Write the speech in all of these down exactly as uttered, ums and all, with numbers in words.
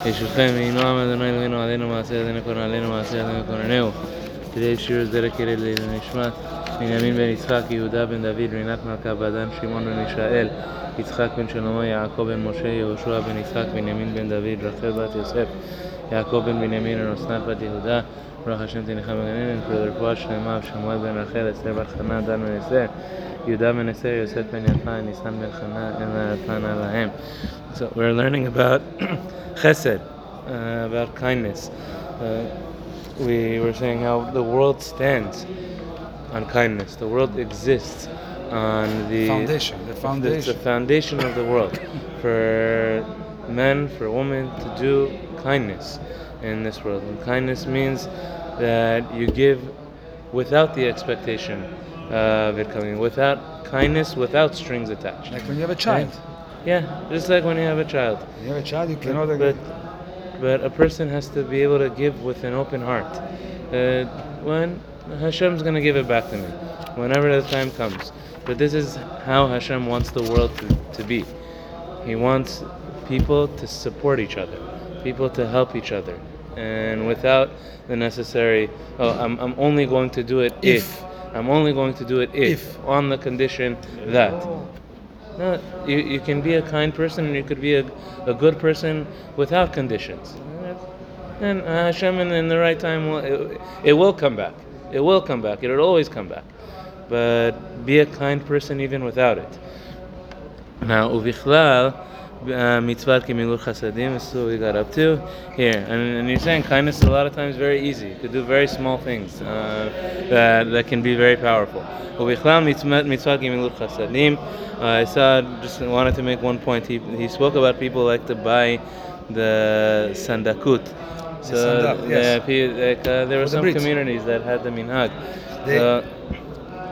Today's shir is dedicated to Nishma, Binyamin ben Yitzchak, Yehuda ben David, Rinat Malka, Badan, Shimon ben Yishael, Yitzchak ben Shlomo, Yaakov ben Moshe, Yehoshua ben Yitzchak, Binyamin ben David, Rachel bat Yosef, Yaakov ben Binyamin, and Osnat bat Yehuda, Baruch Hashem Tinicha Maganin, and for the refuah Shlema of Shemuel ben Rachel, Esther bat Chana, Dan ben Esther, Yehuda ben Esther, Yosef ben Yafa, and Nisan ben Chana, and Elnatana Lahem. So we're learning about Chesed, uh, about kindness. Uh, We were saying how the world stands on kindness. The world exists on the foundation. The foundation. It's the foundation of the world for men, for women to do kindness in this world. And kindness means that you give without the expectation of it coming. Without kindness, without strings attached. Like when you have a child. Right? Yeah, just like when you have a child. When you have a child, you cannot. But, But a person has to be able to give with an open heart. Uh, when Hashem's going to give it back to me, whenever the time comes. But this is how Hashem wants the world to, to be. He wants people to support each other, people to help each other, and without the necessary. Oh, I'm I'm only going to do it if. if. I'm only going to do it if, if. on the condition that. No, you, you can be a kind person and you could be a, a good person without conditions. And Hashem in, in the right time, will, it, it will come back. It will come back. It will always come back. But be a kind person even without it. Now, Uvichlal, Mitzvah Kimilur Chasadim, is what we got up to here. And, and you're saying kindness is a lot of times very easy. You could do very small things uh, that, that can be very powerful. Uvichlal, Mitzvah Kimilur Chasadim. Uh, I saw, just wanted to make one point. He he spoke about people like to buy the sandaka'ut. So the sandak, yes. uh, like, uh, there were some the communities that had the minhag they, uh,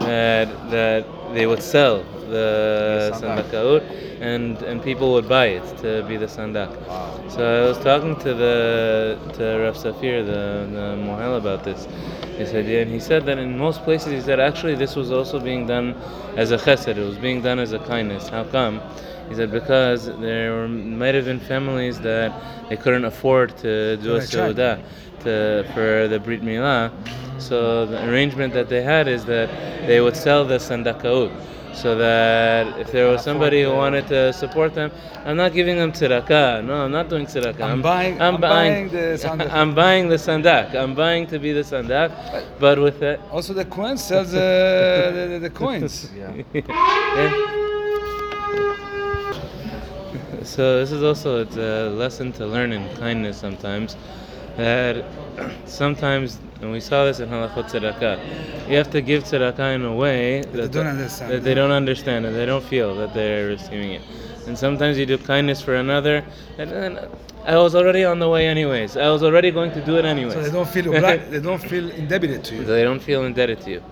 that that they would sell the, the sandaka'ut, and and people would buy it to be the sandak. Wow. So I was talking to the to Rav Safir, the the mohal, about this. He said, yeah, and he said that in most places, he said, actually, this was also being done as a chesed. It was being done as a kindness. How come? He said, because there were, might have been families that they couldn't afford to do a se'udah for the brit milah. So the arrangement that they had is that they would sell the sandaka'ut. So that if there was somebody who wanted to support them, I'm not giving them tzedakah. No, I'm not doing tzedakah. I'm, I'm buying. I'm, I'm buying, buying the sandak. I'm buying the sandak. I'm buying to be the sandak, but, but with that. Also, the coin sells uh, the, the, the coins. Yeah. Yeah. So this is also it's a lesson to learn in kindness sometimes. That sometimes, and we saw this in halachot tzedakah, you have to give tzedakah in a way that, that, they, don't understand, that they don't understand, that they don't feel that they're receiving it. And sometimes you do kindness for another, and then I was already on the way anyways. I was already going to do it anyways. So they don't feel obliged, they don't feel indebted to you. They don't feel indebted to you,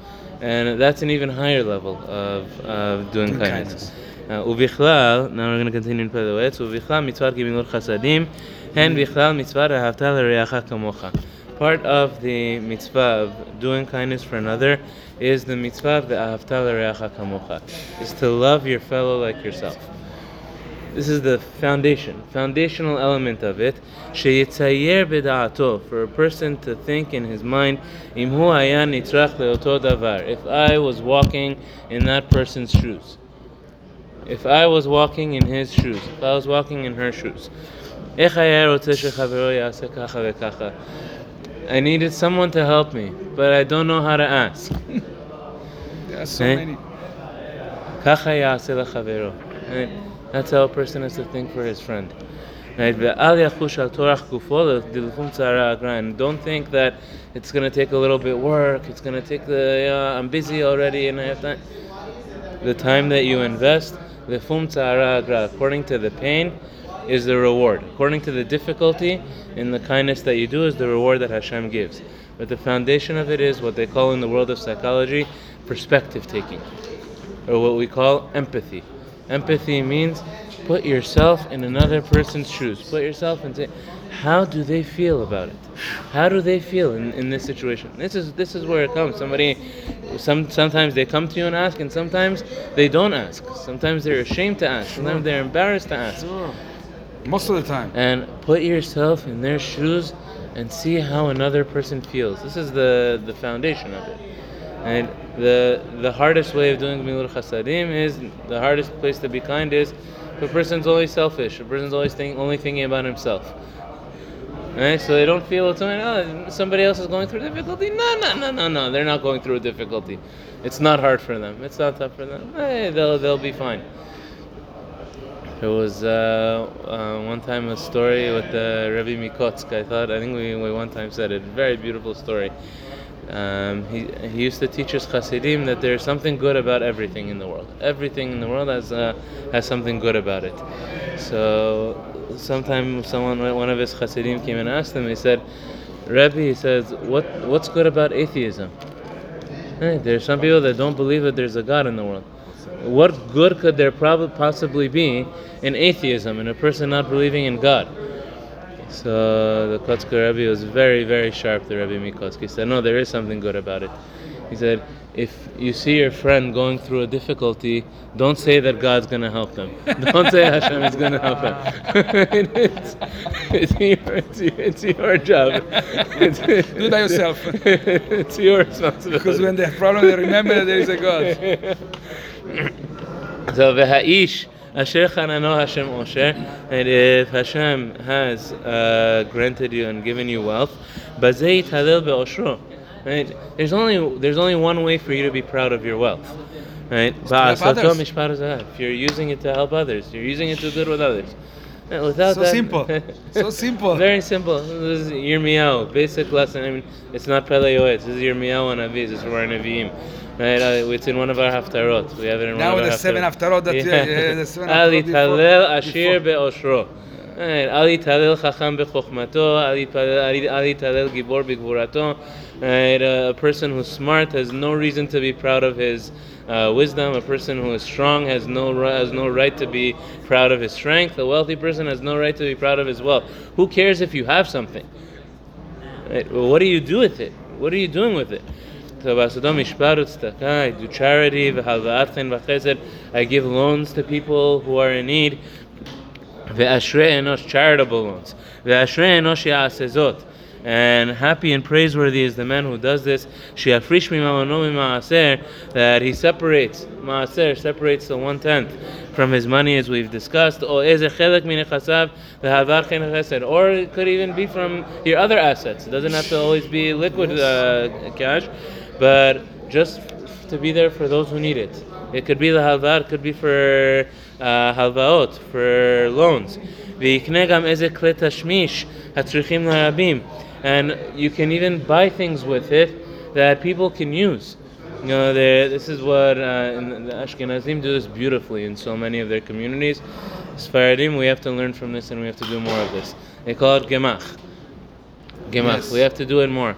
and that's an even higher level of of doing, doing kindness. kindness. Uh, now we're going to continue in Pele Yoetz. Uvichlal mitzvah kimilur chasadim, hen vichlal mitzvah Ahavta Lariachah Kamocha. Part of the mitzvah of doing kindness for another is the mitzvah of the Ahavta Lariachah Kamocha, is to love your fellow like yourself. This is the foundation, foundational element of it. She Yitzayyer Beda'ato, for a person to think in his mind, Im hu aya nitrach leoto davar. If I was walking in that person's shoes. If I was walking in his shoes, if I was walking in her shoes, I needed someone to help me, but I don't know how to ask. There are so many. Right? That's how a person has to think for his friend. Right? And don't think that it's going to take a little bit work, it's going to take the, uh, I'm busy already and I have time. The time that you invest, lefum tsaara agra, according to the pain, is the reward. According to the difficulty in the kindness that you do is the reward that Hashem gives. But the foundation of it is what they call in the world of psychology, perspective taking, or what we call empathy. Empathy means put yourself in another person's shoes. Put yourself in, say, how do they feel about it? How do they feel in, in this situation? This is this is where it comes. Somebody, some sometimes they come to you and ask, and sometimes they don't ask. Sometimes they're ashamed to ask. Sometimes they're embarrassed to ask. Most of the time. And put yourself in their shoes and see how another person feels. This is the, the foundation of it. And the the hardest way of doing Milu Chasadim is, the hardest place to be kind is, the person's always selfish. The person's always think, only thinking about himself. Right? So they don't feel it's something, oh, somebody else is going through difficulty. No, no, no, no, no. They're not going through a difficulty. It's not hard for them. It's not tough for them. Hey, they'll they'll be fine. There was uh, uh, one time a story with uh, Rabbi MiKotzk. I thought I think we, we one time said it. Very beautiful story. Um, he he used to teach us Chassidim that there's something good about everything in the world. Everything in the world has uh, has something good about it. So. Sometime someone, one of his Chassidim came and asked him, he said, Rabbi, he says, what, what's good about atheism? Hey, there's some people that don't believe that there's a God in the world. What good could there probably possibly be in atheism, in a person not believing in God? So the Kotzker Rabbi was very, very sharp, the Rabbi Mikoski said, no, there is something good about it. He said, if you see your friend going through a difficulty, don't say that God's going to help them. Don't say Hashem is going to help them. it's, it's, your, it's, your, it's your job. It's, do that yourself. It's your responsibility. Because when they have problems, they remember that there is a God. So v'ha'ish, Asher chananu Hashem osher. And if Hashem has uh, granted you and given you wealth, bazei talil be'oshro. Right? There's only there's only one way for you to be proud of your wealth, right? If you're using it to help others, you're using it to do good with others. Without so that, simple, so simple. Very simple. This is your meow, basic lesson. I mean, it's not Pele Yoetz. This is your meow on Aviz. This is for our Nevi'im. Right? It's in one of our Haftarot. We have it in now one of our Haftarot. Now the seven Haftarot that yeah. uh, the seven Ali Talel Ashir Be'oshro. Ali Talel Chacham Be'chokhmato. Ali Talel Gibor Be'gvurato. Right, a person who's smart has no reason to be proud of his uh, wisdom. A person who is strong has no has no right to be proud of his strength. A wealthy person has no right to be proud of his wealth. Who cares if you have something? Right, well, what do you do with it? What are you doing with it? So, I do charity. I give loans to people who are in need. Charitable loans. And happy and praiseworthy is the man who does this. She'afrish mimamano mimaaser, that he separates maaser, separates the one tenth from his money, as we've discussed. Or it could even be from your other assets. It doesn't have to always be liquid uh, cash, but just to be there for those who need it. It could be the halvar, it could be for uh, halvaot, for loans. And you can even buy things with it that people can use. You know, this is what uh, in the Ashkenazim do this beautifully in so many of their communities. Sephardim, we have to learn from this and we have to do more of this. They call it Gemach. Gemach, yes. We have to do it more.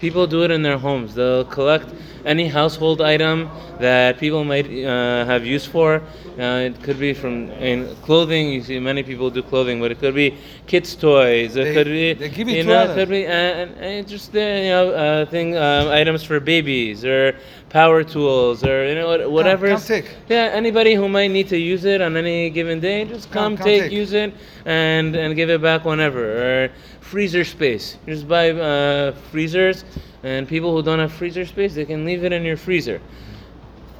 People do it in their homes. They'll collect any household item that people might uh, have use for. Uh, it could be from in clothing. You see, many people do clothing, but it could be kids' toys. It they, could be they give it you to know, it could be uh, and, and just uh, you know uh, thing uh, items for babies or power tools or you know whatever. Come, come take. Yeah, anybody who might need to use it on any given day, just come, come, come take, take, use it, and and give it back whenever. Or freezer space. You just buy uh, freezers, and people who don't have freezer space, they can leave it in your freezer,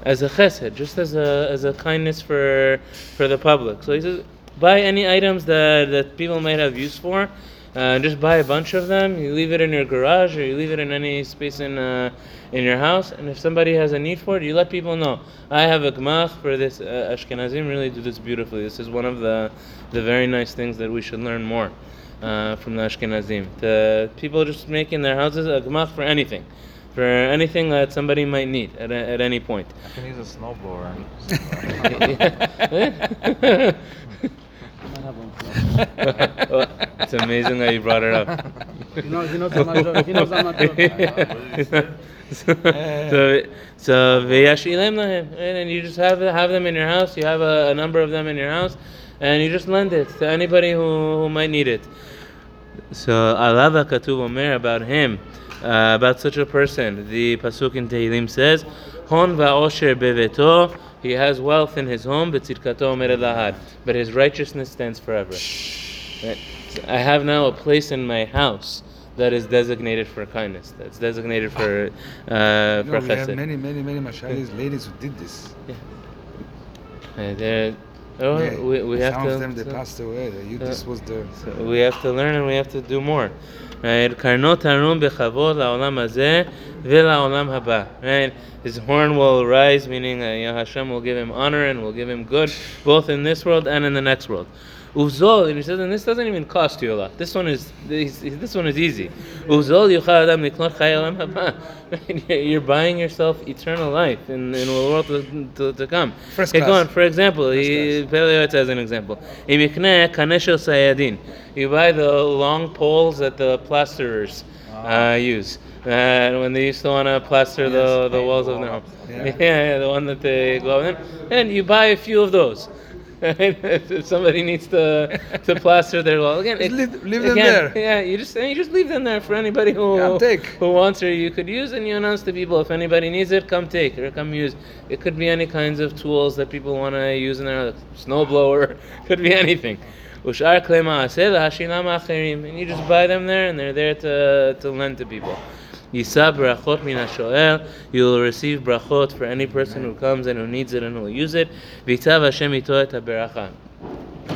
as a chesed, just as a as a kindness for for the public. So he says, buy any items that, that people might have use for, uh, just buy a bunch of them. You leave it in your garage, or you leave it in any space in uh, in your house. And if somebody has a need for it, you let people know. I have a gemach for this. Uh, Ashkenazim really do this beautifully. This is one of the the very nice things that we should learn more. Uh, from the Ashkenazim, the people just make in their houses a gemach for anything, for anything that somebody might need at a, at any point. I can use a snowblower. It's amazing that you brought it up. He knows, he knows I'm not joking. He knows I'm not joking. So, so, so and you just have have them in your house. You have a, a number of them in your house, and you just lend it to anybody who, who might need it. So Alava Katuv Omer about him, uh, about such a person, the pasuk in Tehillim says, Hon va'osher beveto He has wealth in his home, but his righteousness stands forever. Right? So I have now a place in my house that is designated for kindness. That's designated for uh, no, for we chesed. Have many, many, many Mashiachis, ladies who did this. Yeah. Uh, they're, oh, yeah. we, we have some to, of them, they so, passed away. You, uh, this was the... So we have to learn and we have to do more. Right? Right? His horn will rise, meaning uh, you know, Hashem will give him honor and will give him good, both in this world and in the next world. Uzol, and he says, and this doesn't even cost you a lot. This one is this, this one is easy. You're buying yourself eternal life in, in the world to, to, to come. First okay, class. Go on. For example, Pele Yoetz as an example. You buy the long poles that the plasterers uh, use. Uh, when they used to want to plaster yes, the, the walls wall. of their home. Yeah. yeah, the one that they go in. And you buy a few of those. If somebody needs to to plaster their wall again, it, leave, leave again, them there. Yeah, you just you just leave them there for anybody who yeah, take. who wants or you could use, and you announce to people if anybody needs it, come take or come use. It could be any kinds of tools that people want to use in their snowblower, could be anything. And you just buy them there, and they're there to to lend to people. Yisa brachot min ha-shoel. You will receive brachot for any person who comes and who needs it and who will use it. V'itav Hashem ito et ha-beracha.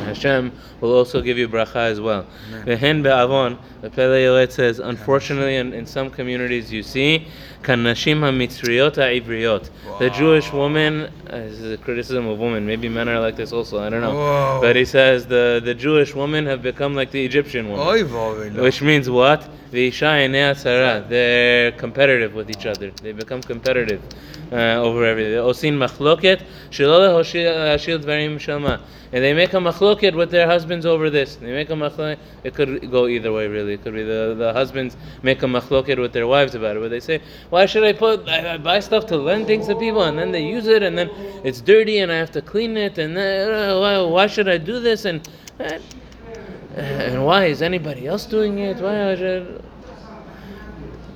Hashem will also give you bracha as well. V'hen be'avon, the Pele Yoetz says, unfortunately, in, in some communities you see, kan nashim ha-mitzriyot ha-ivriyot. The Jewish woman, uh, this is a criticism of women, maybe men are like this also, I don't know. Whoa. But he says, the, the Jewish women have become like the Egyptian woman. Which means what? They're competitive with each other. They become competitive uh, over everything. Osin machloket shelo lehoshil dvarim shalma, and they make a machloket with their husbands over this. They make a machloket. It could go either way, really. It could be the, the husbands make a machloket with their wives about it, but they say, "Why should I put? I, I buy stuff to lend things to people, and then they use it, and then it's dirty, and I have to clean it, and then, uh, why, why should I do this?" And uh, And why is anybody else doing it? Why is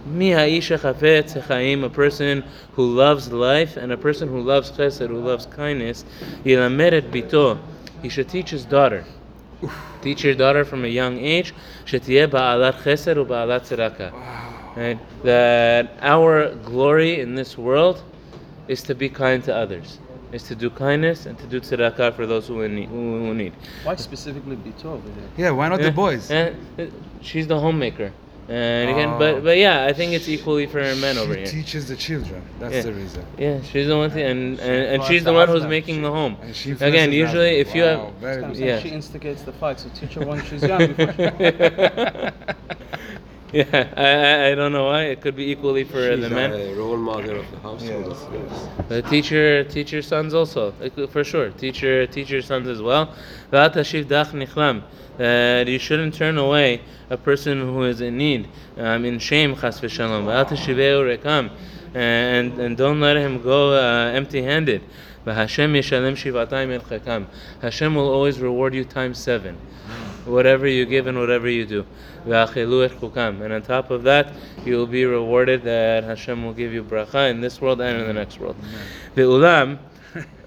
Mi ha'isha chafetz chaim, a person who loves life and a person who loves chesed, who loves kindness, yilameret bito, he should teach his daughter. Teach your daughter from a young age, shetieh ba'alat chesed u ba'alat tzedakah. That our glory in this world is to be kind to others, is to do kindness and to do tzedakah for those who need. Who need. Why specifically bito? Yeah, why not yeah. the boys? Yeah. She's the homemaker. And again, oh. but but yeah, I think it's equally for men she over here. She teaches the children. That's yeah. the reason. Yeah, she's the one, th- and, and, and, and she's the one who's making she, the home. Again, usually them. if wow, you have, very kind of yeah. she instigates the fight. So teach her when she's young. Before she Yeah, I, I don't know why. It could be equally for She's the men. She's a role model of the household. Yes. Yes. Teach your, teach your sons also, for sure. Teach your, teach your sons as well. That you shouldn't turn away a person who is in need, um, in shame, chas v'shalom. And and don't let him go uh, empty-handed. Hashem will always reward you times seven. Whatever you give and whatever you do. And on top of that, you will be rewarded that Hashem will give you bracha in this world and in the next world. The ulam,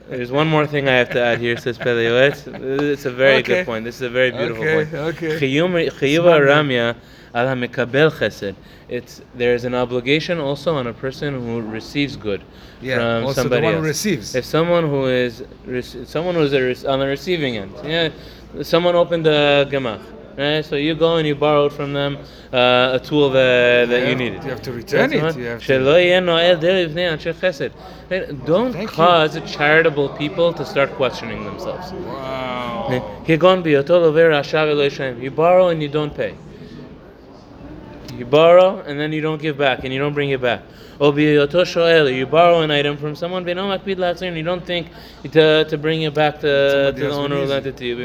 there's one more thing I have to add here, says Pele Yoetz. It's a very okay. good point. This is a very beautiful okay, point. Okay. Chiyuv haramya al hamekabel chesed. It's there is an obligation also on a person who receives good yeah, from also somebody the one else. Who receives. If someone who is someone who is on the receiving end, yeah. Someone opened a Gemach, right? So you go and you borrowed from them uh, a tool that, that yeah, you needed. You have to return That's it. You have to right? Don't Thank cause you. charitable people to start questioning themselves. Wow. You borrow and you don't pay. You borrow and then you don't give back and you don't bring it back. You borrow an item from someone, and you don't think to, to bring it back to, to the owner who lent it to you.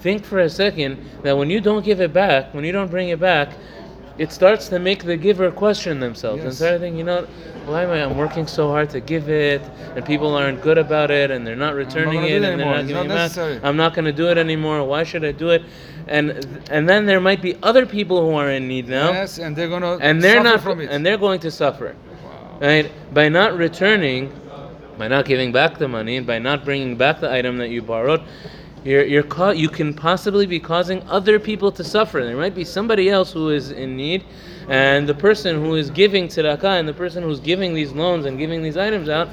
Think for a second that when you don't give it back, when you don't bring it back, it starts to make the giver question themselves. Yes. And start thinking, you know, why am I? I'm working so hard to give it, and people aren't good about it, and they're not returning it, and they're not giving me back. I'm not going to do it anymore. Why should I do it? And and then there might be other people who are in need now. Yes, and they're going to and they're suffer not from it. And they're going to suffer, wow. Right? By not returning, by not giving back the money, and by not bringing back the item that you borrowed. You're, you're ca- you can possibly be causing other people to suffer. There might be somebody else who is in need, and the person who is giving tzedakah and the person who's giving these loans and giving these items out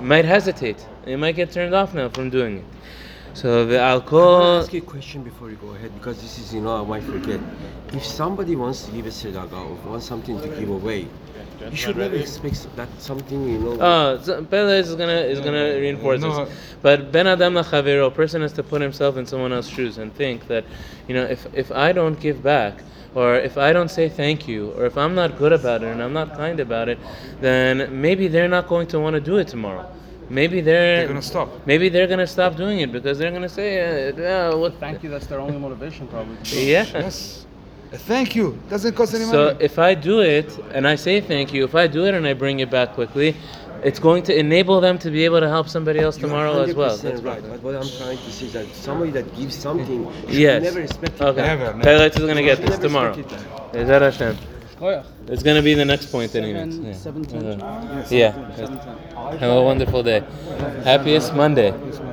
might hesitate. They might get turned off now from doing it. So the alcohol... Can I ask you a question before you go ahead? Because this is, you know, I might forget. If somebody wants to give a tzedakah or wants something to give away, you should never expect that something, you know. Oh, so Pele is gonna is gonna reinforce no. this. But ben adam lachavero, a person has to put himself in someone else's shoes and think that, you know, if if I don't give back, or if I don't say thank you, or if I'm not good about it and I'm not kind about it, then maybe they're not going to want to do it tomorrow. Maybe they're, they're gonna stop. Maybe they're gonna stop doing it because they're gonna say, uh, uh, what? Thank you. That's their only motivation, probably. Yeah. Yes. Thank you. Doesn't cost any money. So if I do it and I say thank you, if I do it and I bring it back quickly, it's going to enable them to be able to help somebody else You're tomorrow as well. That's right. But what I'm trying to say is that somebody that gives something should yes. never expect okay. it. Never. never. Pele is going to get this tomorrow. Is that Hashem? It's going to be the next point anyway. Yeah. seven ten. Yeah. Have a wonderful day. Happiest Monday.